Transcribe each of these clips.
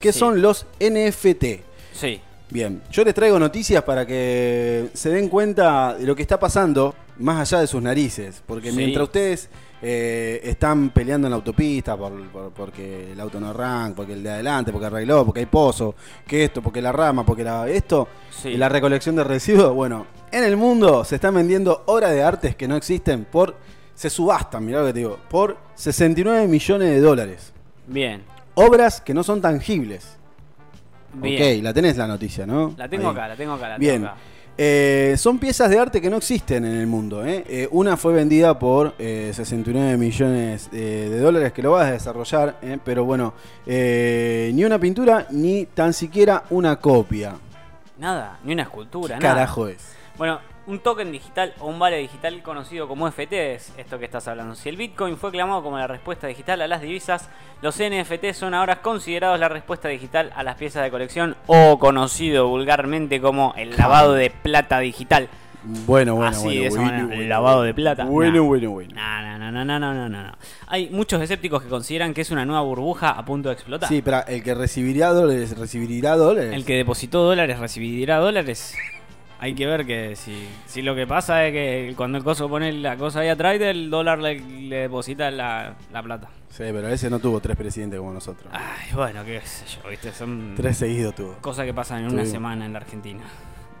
¿Qué son los NFT? Sí. Bien, yo les traigo noticias para que se den cuenta de lo que está pasando más allá de sus narices. Porque mientras ustedes están peleando en la autopista porque el auto no arranca, porque el de adelante, porque arregló, porque hay pozo, que esto, porque la rama, porque la recolección de residuos. Bueno, en el mundo se están vendiendo obras de artes que no existen se subastan, mirá lo que te digo, por $69 millones. Bien. Obras que no son tangibles. Bien. Ok, la tenés la noticia, ¿no? La tengo acá. Son piezas de arte que no existen en el mundo. Una fue vendida por $69 millones que lo vas a desarrollar, pero bueno, ni una pintura ni tan siquiera una copia. Nada, ni una escultura, nada. Carajo es. Bueno, un token digital o un vale digital conocido como NFT es esto que estás hablando. Si el Bitcoin fue clamado como la respuesta digital a las divisas, los NFT son ahora considerados la respuesta digital a las piezas de colección o conocido vulgarmente como el lavado de plata digital. No. Hay muchos escépticos que consideran que es una nueva burbuja a punto de explotar. Sí, pero el que recibirá dólares. El que depositó dólares recibirá dólares. Hay que ver que si lo que pasa es que cuando el coso pone la cosa ahí atrás, el dólar le deposita la plata. Sí, pero ese no tuvo 3 presidentes como nosotros. Ay, bueno, qué sé yo, viste, son 3 seguidos tuvo. Cosas que pasan en una semana en la Argentina.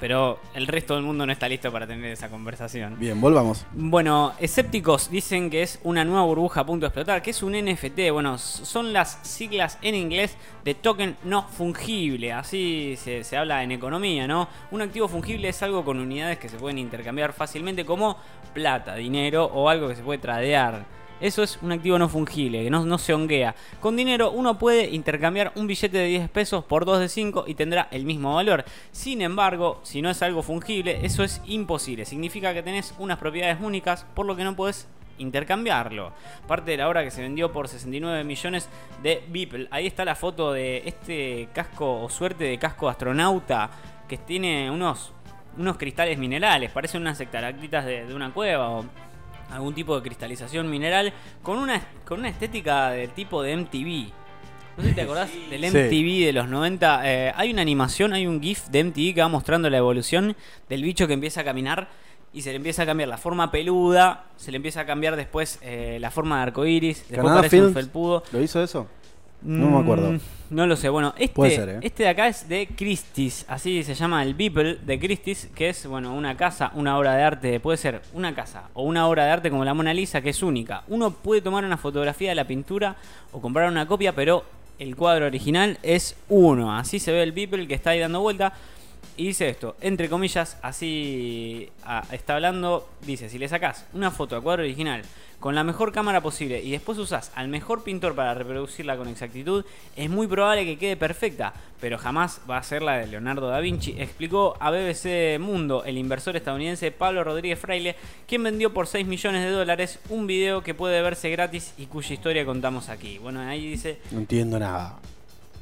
Pero el resto del mundo no está listo para tener esa conversación. Bien, volvamos. Bueno, escépticos dicen que es una nueva burbuja a punto de explotar. ¿Qué es un NFT? Bueno, son las siglas en inglés de token no fungible. Así se habla en economía, ¿no? Un activo fungible es algo con unidades que se pueden intercambiar fácilmente como plata, dinero o algo que se puede tradear. Eso es un activo no fungible, que no se honguea. Con dinero uno puede intercambiar un billete de 10 pesos por 2 de 5 y tendrá el mismo valor. Sin embargo, si no es algo fungible, eso es imposible. Significa que tenés unas propiedades únicas, por lo que no podés intercambiarlo. Parte de la obra que se vendió por 69 millones de Beeple. Ahí está la foto de este casco o suerte de casco astronauta que tiene unos cristales minerales. Parecen unas estalactitas de una cueva o algún tipo de cristalización mineral con una estética del tipo de MTV. No sé si te acordás del MTV de los 90. Hay una animación, hay un GIF de MTV que va mostrando la evolución del bicho que empieza a caminar y se le empieza a cambiar la forma peluda, se le empieza a cambiar después la forma de arcoiris, después parece un felpudo. ¿Lo hizo eso? No me acuerdo. No lo sé. Bueno, este de acá es de Christie's. Así se llama el Beeple de Christie's, que es, bueno, una casa, una obra de arte. Puede ser una casa o una obra de arte como la Mona Lisa, que es única. Uno puede tomar una fotografía de la pintura o comprar una copia, pero el cuadro original es uno. Así se ve el Beeple que está ahí dando vuelta. Y dice esto, entre comillas, así está hablando. Dice, si le sacás una foto al cuadro original con la mejor cámara posible y después usás al mejor pintor para reproducirla con exactitud, es muy probable que quede perfecta, pero jamás va a ser la de Leonardo da Vinci, explicó a BBC Mundo el inversor estadounidense Pablo Rodríguez Fraile, quien vendió por $6 millones un video que puede verse gratis y cuya historia contamos aquí. Bueno, ahí dice... No entiendo nada.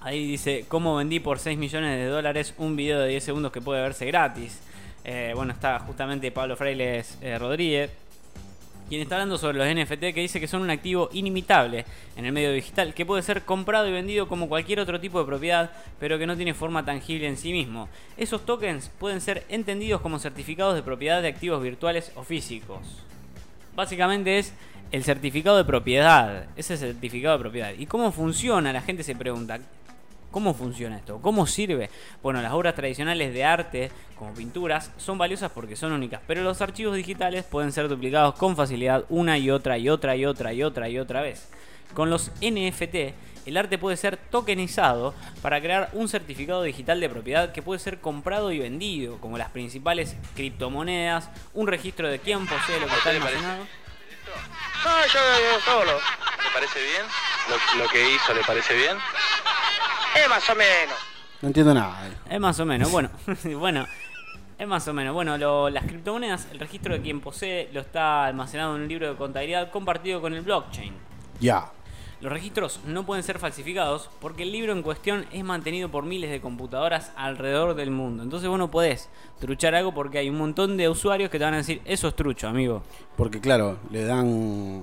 Ahí dice, ¿cómo vendí por $6 millones un video de 10 segundos que puede verse gratis? Bueno, está justamente Pablo Frailes Rodríguez, quien está hablando sobre los NFT, que dice que son un activo inimitable en el medio digital, que puede ser comprado y vendido como cualquier otro tipo de propiedad, pero que no tiene forma tangible en sí mismo. Esos tokens pueden ser entendidos como certificados de propiedad de activos virtuales o físicos. Básicamente es el certificado de propiedad. Ese certificado de propiedad. ¿Y cómo funciona? La gente se pregunta. ¿Cómo funciona esto? ¿Cómo sirve? Bueno, las obras tradicionales de arte, como pinturas, son valiosas porque son únicas, pero los archivos digitales pueden ser duplicados con facilidad una y otra vez. Con los NFT, el arte puede ser tokenizado para crear un certificado digital de propiedad que puede ser comprado y vendido, como las principales criptomonedas, un registro de quién posee lo que está almacenado. No, yo lo solo. ¿Le parece bien? ¿Lo que hizo le parece bien? Más o menos. No entiendo nada. Es más o menos, bueno. Es más o menos. Bueno, las criptomonedas, el registro de quien posee, lo está almacenado en un libro de contabilidad compartido con el blockchain. Ya. Los registros no pueden ser falsificados porque el libro en cuestión es mantenido por miles de computadoras alrededor del mundo. Entonces vos no podés truchar algo porque hay un montón de usuarios que te van a decir, eso es trucho, amigo. Porque claro, le dan...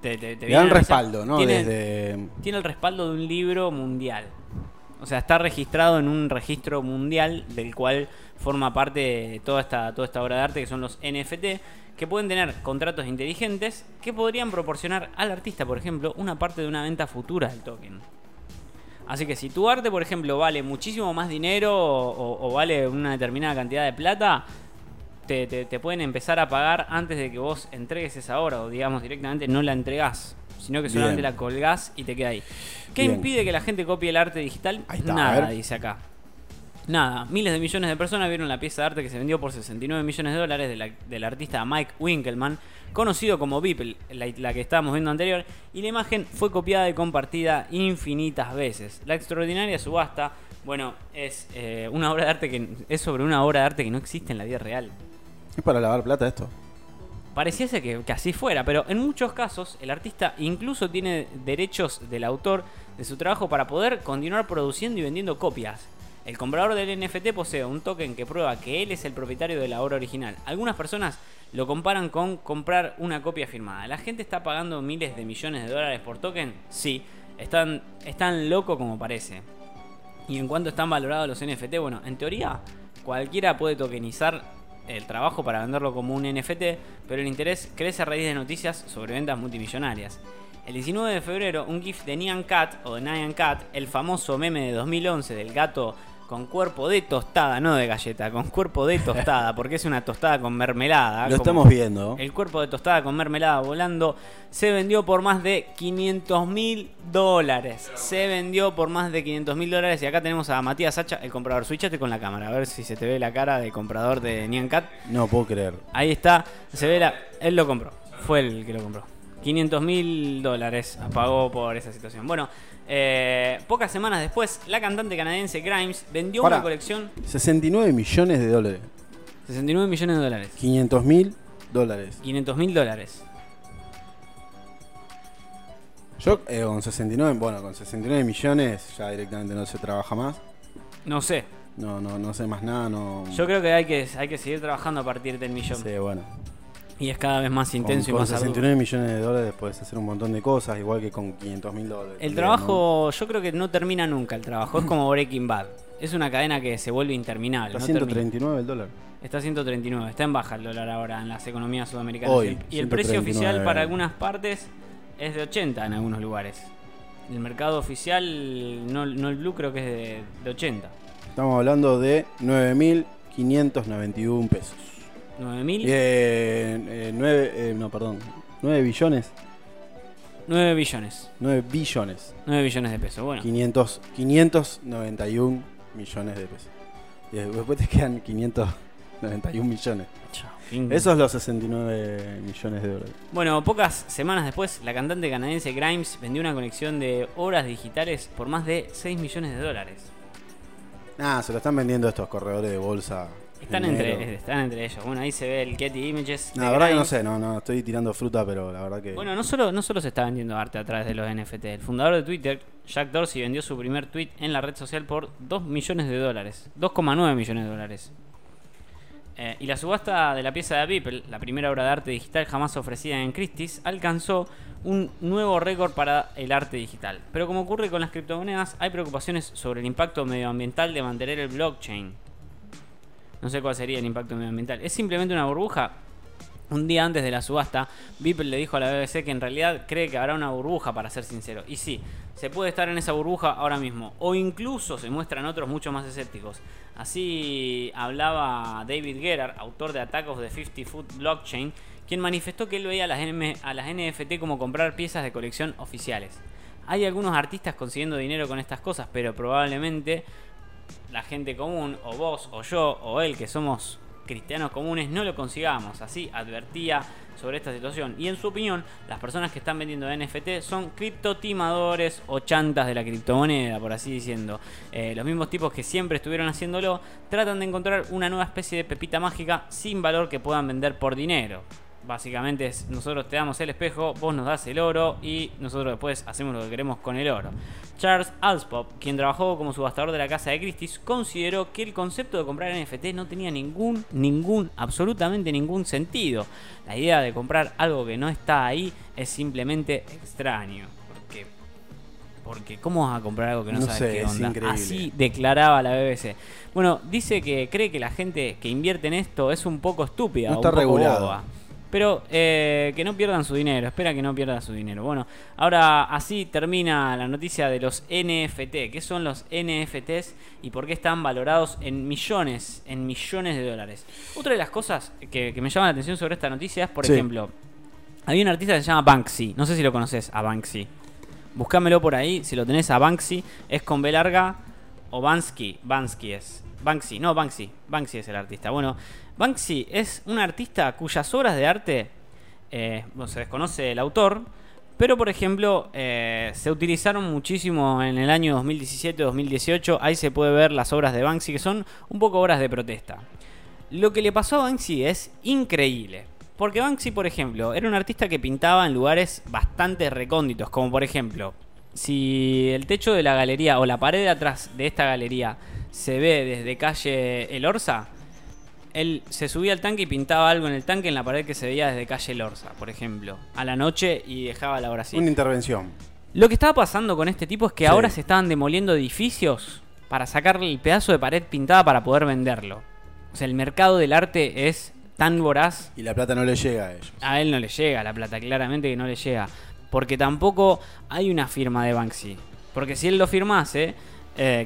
Te dan respaldo, ¿no? Tiene el respaldo de un libro mundial. O sea, está registrado en un registro mundial del cual forma parte toda esta obra de arte, que son los NFT, que pueden tener contratos inteligentes que podrían proporcionar al artista, por ejemplo, una parte de una venta futura del token. Así que si tu arte, por ejemplo, vale muchísimo más dinero o vale una determinada cantidad de plata, te pueden empezar a pagar antes de que vos entregues esa obra, o digamos directamente no la entregás, sino que solamente la colgás y te queda ahí. ¿Qué impide que la gente copie el arte digital? Nada, dice acá. Nada. Miles de millones de personas vieron la pieza de arte que se vendió por $69 millones del artista Mike Winkelmann, conocido como Beeple, la que estábamos viendo anterior, y la imagen fue copiada y compartida infinitas veces. La extraordinaria subasta, bueno, es una obra de arte que es sobre una obra de arte que no existe en la vida real. Es para lavar plata esto. Pareciese que así fuera, pero en muchos casos el artista incluso tiene derechos del autor de su trabajo para poder continuar produciendo y vendiendo copias. El comprador del NFT posee un token que prueba que él es el propietario de la obra original. Algunas personas lo comparan con comprar una copia firmada. ¿La gente está pagando miles de millones de dólares por token? Sí, están loco como parece. Y en cuanto están valorados los NFT, bueno, en teoría cualquiera puede tokenizar el trabajo para venderlo como un NFT, pero el interés crece a raíz de noticias sobre ventas multimillonarias. El 19 de febrero, un GIF de Nyan Cat o de Nyan Cat, el famoso meme de 2011 del gato con cuerpo de tostada, no de galleta, con cuerpo de tostada, porque es una tostada con mermelada. Lo estamos viendo. El cuerpo de tostada con mermelada volando se vendió por más de $500.000. Se vendió por más de $500.000. Y acá tenemos a Matías Sacha, el comprador. Switchate con la cámara, a ver si se te ve la cara de comprador de Nyan Cat. No puedo creer. Ahí está, se ve la... Él lo compró, fue el que lo compró. $500.000 pagó por esa situación. Bueno, pocas semanas después, la cantante canadiense Grimes vendió una colección... $69 millones. $69 millones. $500.000. $500.000. Yo con 69, bueno, con 69 millones ya directamente no se trabaja más. No sé. No sé más nada, no... Yo creo que hay que seguir trabajando a partir del millón. Sí, bueno. Y es cada vez más intenso y más arduo. Con $69 millones puedes hacer un montón de cosas, igual que con $500.000. El trabajo, ¿no? Yo creo que no termina nunca el trabajo. Es como Breaking Bad. Es una cadena que se vuelve interminable. Está a $139 el dólar. Está a 139. Está en baja el dólar ahora en las economías sudamericanas. Hoy, y el precio oficial para algunas partes es de 80 en algunos lugares. El mercado oficial, no el blue, creo que es de 80. Estamos hablando de 9.591 pesos. 9.000. 9 billones de pesos. Bueno, 591 millones de pesos. Y después te quedan 591 millones. Esos los $69 millones. Bueno, pocas semanas después, la cantante canadiense Grimes vendió una colección de obras digitales por más de $6 millones. Ah, se lo están vendiendo estos corredores de bolsa. Están entre ellos. Bueno, ahí se ve el Getty Images. La verdad que no sé, no estoy tirando fruta, pero la verdad que... Bueno, no solo se está vendiendo arte a través de los NFT. El fundador de Twitter, Jack Dorsey, vendió su primer tweet en la red social por $2.9 millones. $2.9 millones. Y la subasta de la pieza de Beeple, la primera obra de arte digital jamás ofrecida en Christie's, alcanzó un nuevo récord para el arte digital. Pero como ocurre con las criptomonedas, hay preocupaciones sobre el impacto medioambiental de mantener el blockchain. No sé cuál sería el impacto medioambiental. ¿Es simplemente una burbuja? Un día antes de la subasta, Beeple le dijo a la BBC que en realidad cree que habrá una burbuja, para ser sincero. Y sí, se puede estar en esa burbuja ahora mismo. O incluso se muestran otros mucho más escépticos. Así hablaba David Gerard, autor de Attack of the 50-Foot Blockchain, quien manifestó que él veía a las NFT como comprar piezas de colección oficiales. Hay algunos artistas consiguiendo dinero con estas cosas, pero probablemente... la gente común, o vos, o yo, o él, que somos cristianos comunes, no lo consigamos. Así advertía sobre esta situación. Y en su opinión, las personas que están vendiendo NFT son criptotimadores o chantas de la criptomoneda, por así diciendo. Los mismos tipos que siempre estuvieron haciéndolo tratan de encontrar una nueva especie de pepita mágica sin valor que puedan vender por dinero. Básicamente es, nosotros te damos el espejo, vos nos das el oro y nosotros después hacemos lo que queremos con el oro. Charles Alspop, quien trabajó como subastador de la casa de Christie's, consideró que el concepto de comprar NFT no tenía absolutamente ningún sentido. La idea de comprar algo que no está ahí es simplemente extraño. porque ¿cómo vas a comprar algo que no sabes qué onda? Es increíble. Así declaraba la BBC. Bueno, dice que cree que la gente que invierte en esto es un poco estúpida, no está regulada. Pero que no pierdan su dinero, espera que no pierdan su dinero. Bueno, ahora así termina la noticia de los NFT. ¿Qué son los NFTs y por qué están valorados en millones de dólares? Otra de las cosas que me llama la atención sobre esta noticia es, por ejemplo, hay un artista que se llama Banksy. No sé si lo conoces a Banksy. Buscámelo por ahí, si lo tenés a Banksy. Es con B larga o Bansky. Bansky es. Banksy, no, Banksy. Banksy es el artista. Bueno, Banksy es un artista cuyas obras de arte, bueno, se desconoce el autor, pero por ejemplo se utilizaron muchísimo en el año 2017-2018. Ahí se puede ver las obras de Banksy, que son un poco obras de protesta. Lo que le pasó a Banksy es increíble, porque Banksy, por ejemplo, era un artista que pintaba en lugares bastante recónditos, como por ejemplo, si el techo de la galería o la pared de atrás de esta galería se ve desde calle El Orza, él se subía al tanque y pintaba algo en el tanque en la pared que se veía desde calle El Orza, por ejemplo, a la noche, y dejaba la obra así. Una intervención. Lo que estaba pasando con este tipo es que ahora se estaban demoliendo edificios para sacarle el pedazo de pared pintada para poder venderlo. O sea, el mercado del arte es tan voraz. Y la plata no le llega a ellos. A él no le llega la plata, claramente que no le llega. Porque tampoco hay una firma de Banksy. Porque si él lo firmase,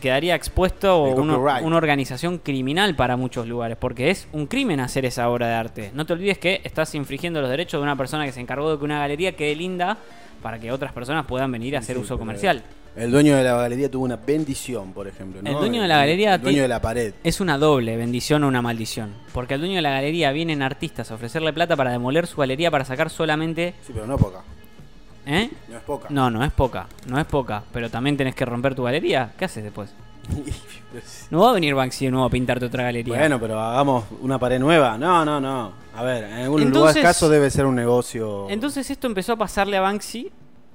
quedaría expuesto una organización criminal para muchos lugares, porque es un crimen hacer esa obra de arte. No te olvides que estás infringiendo los derechos de una persona que se encargó de que una galería quede linda para que otras personas puedan venir a hacer uso comercial. El dueño de la galería tuvo una bendición, por ejemplo, ¿no? El dueño de la galería, el dueño de la pared, es una doble bendición o una maldición, porque al dueño de la galería vienen artistas a ofrecerle plata para demoler su galería para sacar solamente... Sí, pero no poca. ¿Eh? No es poca. No, no es poca. No es poca. Pero también tenés que romper tu galería. ¿Qué haces después? No va a venir Banksy de nuevo a pintarte otra galería. Bueno, pero hagamos una pared nueva. No, no, no. A ver, en algún lugar escaso debe ser un negocio. Entonces esto empezó a pasarle a Banksy,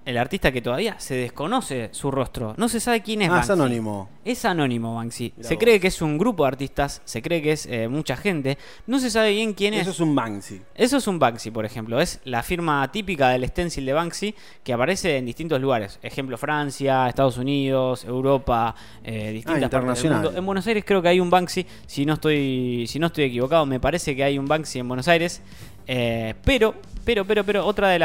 el artista que todavía se desconoce su rostro. No se sabe quién es Banksy. Es anónimo. Es anónimo Banksy. Mirá, se cree que es un grupo de artistas. Se cree que es mucha gente. No se sabe bien quién es. Eso es un Banksy. Eso es un Banksy, por ejemplo. Es la firma típica del stencil de Banksy que aparece en distintos lugares. Ejemplo, Francia, Estados Unidos, Europa, distintas partes del mundo. En Buenos Aires creo que hay un Banksy. Si no estoy equivocado, me parece que hay un Banksy en Buenos Aires. Pero otra de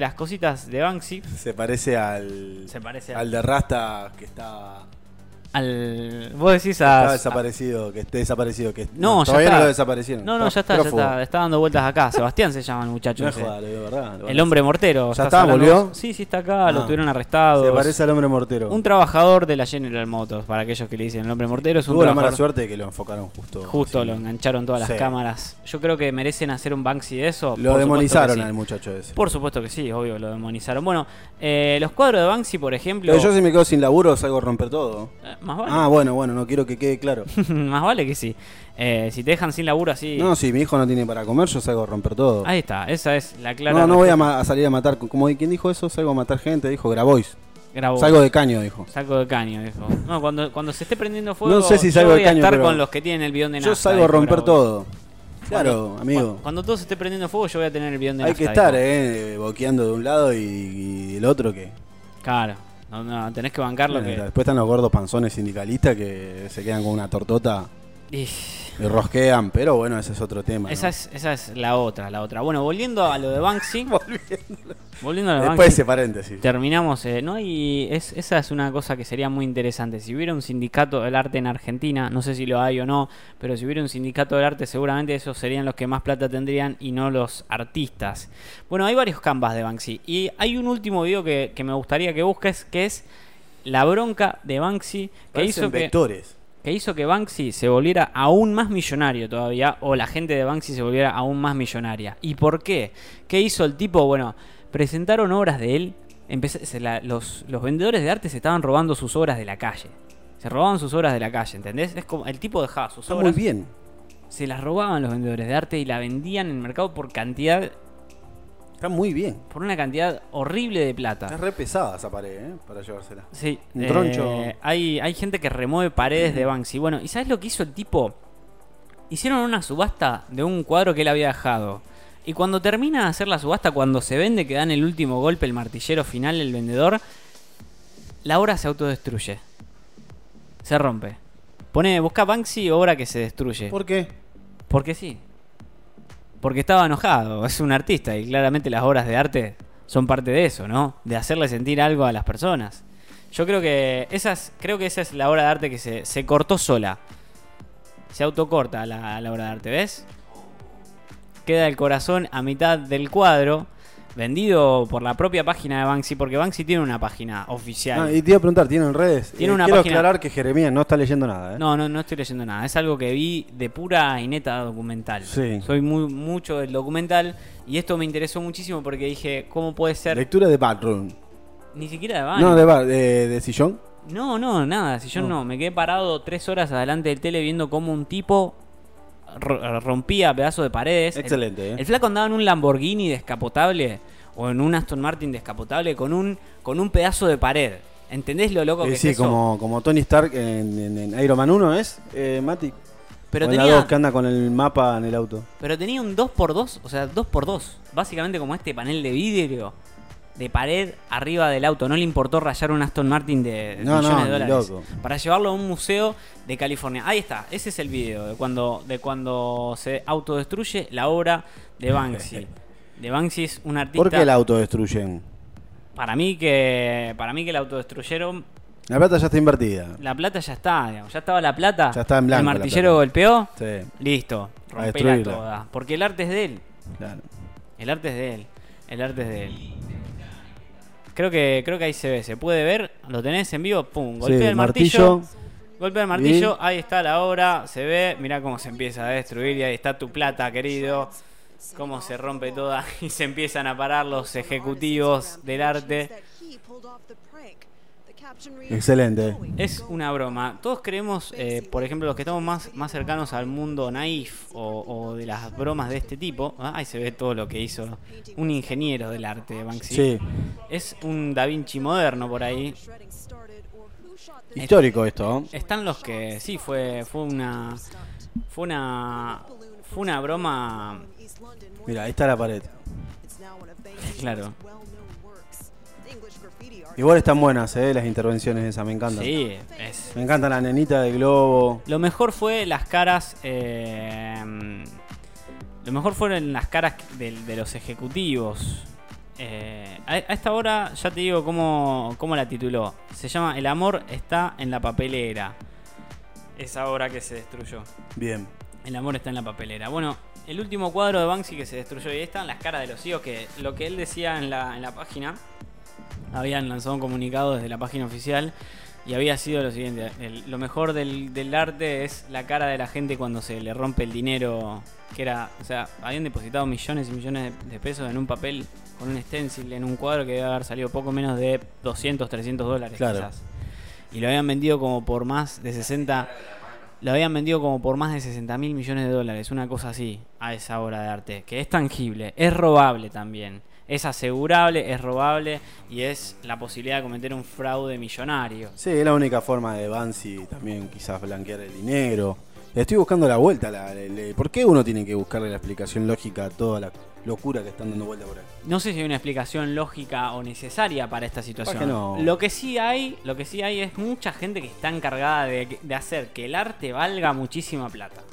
las cositas de Banksy se parece al de Rasta, que está vos decís que esté desaparecido que no, todavía no lo desaparecieron. No, ya está dando vueltas acá. Sebastián se llama el muchacho. No jodas, de verdad. El hombre mortero. ¿Ya está? ¿Volvió? Sí, está acá, lo tuvieron arrestado. Se parece al hombre mortero. Un trabajador de la General Motors, para aquellos que le dicen el hombre mortero. Tuvo la mala suerte de que lo enfocaron justo, lo engancharon todas las cámaras. Yo creo que merecen hacer un Banksy de eso. Lo demonizaron al muchacho ese. Por supuesto que sí, obvio, lo demonizaron. Bueno, los cuadros de Banksy, por ejemplo. Pero yo si me quedo sin laburo salgo a romper todo. Más vale. Ah, bueno, no quiero que quede claro. Más vale que sí. Si te dejan sin laburo así... No, si mi hijo no tiene para comer, yo salgo a romper todo. Ahí está, esa es la clara... No, voy a salir a matar... Como quien dijo eso, salgo a matar gente, dijo Grabois. Salgo de caño, dijo. Salgo de caño, dijo. No, cuando se esté prendiendo fuego... No sé si salgo de caño, voy a estar con los que tienen el bidón de nafta. Yo salgo a romper todo. Claro, amigo. Cuando todo se esté prendiendo fuego, yo voy a tener el bidón de nafta. Hay que estar, boqueando de un lado y el otro que... Claro. No, tenés que bancarlo. Bueno, después están los gordos panzones sindicalistas que se quedan con una tortota y rosquean, pero bueno, ese es otro tema. Esa es la otra. Bueno, volviendo a lo de Banksy. Volviendo a lo de Banksy. Después ese paréntesis. Terminamos. Esa es una cosa que sería muy interesante. Si hubiera un sindicato del arte en Argentina, no sé si lo hay o no, pero si hubiera un sindicato del arte, seguramente esos serían los que más plata tendrían y no los artistas. Bueno, hay varios canvas de Banksy. Y hay un último video que me gustaría que busques, que es la bronca de Banksy. Que hizo que Banksy se volviera aún más millonario todavía, o la gente de Banksy se volviera aún más millonaria. ¿Y por qué? ¿Qué hizo el tipo? Bueno, presentaron obras de él. Los vendedores de arte se estaban robando sus obras de la calle. Se robaban sus obras de la calle, ¿entendés? Es como el tipo dejaba sus obras. Muy bien. Se las robaban los vendedores de arte y la vendían en el mercado por cantidad... Está muy bien. Por una cantidad horrible de plata. Está re pesada esa pared, para llevársela. Sí. Un troncho. Hay gente que remueve paredes de Banksy. Bueno, ¿y sabes lo que hizo el tipo? Hicieron una subasta de un cuadro que él había dejado. Y cuando termina de hacer la subasta, cuando se vende, que dan el último golpe, el martillero final, el vendedor, la obra se autodestruye. Se rompe. Pone, busca Banksy, obra que se destruye. ¿Por qué? Porque sí. Porque estaba enojado. Es un artista y claramente las obras de arte son parte de eso, ¿no? De hacerle sentir algo a las personas. Yo creo que esa es la obra de arte que se cortó sola. Se autocorta la obra de arte, ¿ves? Queda el corazón a mitad del cuadro, vendido por la propia página de Banksy, porque Banksy tiene una página oficial. No, y te iba a preguntar, ¿tienen redes? ¿Tiene una quiero página? Aclarar que Jeremías no está leyendo nada, ¿eh? No estoy leyendo nada. Es algo que vi de pura y neta documental. Sí. Soy mucho del documental y esto me interesó muchísimo porque dije, ¿cómo puede ser? Lectura de Batroom. Ni siquiera de baño. No, de sillón. No, nada, sillón no. Me quedé parado 3 horas adelante del tele viendo cómo un tipo rompía pedazos de paredes. Excelente. El flaco andaba en un Lamborghini descapotable o en un Aston Martin descapotable con un pedazo de pared. ¿Entendés lo loco que es eso? Sí, como Tony Stark en Iron Man 1, ¿es? Mati. Pero o tenía la 2 que anda con el mapa en el auto. Pero tenía un 2x2, o sea, 2x2. Básicamente como este panel de vidrio de pared arriba del auto. No le importó rayar un Aston Martin de $1.000.000 loco, para llevarlo a un museo de California. Ahí está, ese es el video de cuando se autodestruye la obra de Banksy. De Banksy es un artista. ¿Por qué la autodestruyen? Para mí que la autodestruyeron. La plata ya está invertida. La plata ya está, digamos. Ya estaba la plata. Ya está en blanco. El martillero golpeó. Sí. Listo. Rompela toda. Porque el arte es de él. Claro. El arte es de él. El arte es de él. Creo que ahí se ve, se puede ver, lo tenés en vivo, pum, golpea sí, el martillo. Golpea el martillo, y ahí está la obra, se ve, mirá cómo se empieza a destruir y ahí está tu plata, querido. Cómo se rompe toda y se empiezan a parar los ejecutivos del arte. Excelente. Es una broma. Todos creemos, por ejemplo, los que estamos más cercanos al mundo naif o de las bromas de este tipo. ¿Ah? Ahí se ve todo lo que hizo un ingeniero del arte, Banksy. Sí. Es un Da Vinci moderno por ahí. Histórico esto. Están los que sí fue una broma. Mira, ahí está la pared. Claro. Igual están buenas, las intervenciones esas, me encantan. Sí, me encanta la nenita de globo. Lo mejor fue las caras. Lo mejor fueron las caras de los ejecutivos. A esta hora ya te digo cómo la tituló. Se llama El amor está en la papelera. Esa obra que se destruyó. Bien. El amor está en la papelera. Bueno, el último cuadro de Banksy que se destruyó. Y ahí están las caras de los hijos, que lo que él decía en la página. Habían lanzado un comunicado desde la página oficial y había sido lo siguiente: lo mejor del arte es la cara de la gente cuando se le rompe el dinero, que era, o sea, habían depositado millones y millones de pesos en un papel con un stencil en un cuadro que debía haber salido poco menos de $200, $300, claro, quizás, y lo habían vendido como por más de 60, lo habían vendido como por más de $60.000 millones, una cosa así, a esa obra de arte, que es tangible, es robable también. Es asegurable, es robable y es la posibilidad de cometer un fraude millonario. Sí, es la única forma de Banksy también, quizás, blanquear el dinero. Le estoy buscando la vuelta. ¿Por qué uno tiene que buscarle la explicación lógica a toda la locura que están dando vuelta por ahí? No sé si hay una explicación lógica o necesaria para esta situación. No. Lo que sí hay es mucha gente que está encargada de hacer que el arte valga muchísima plata.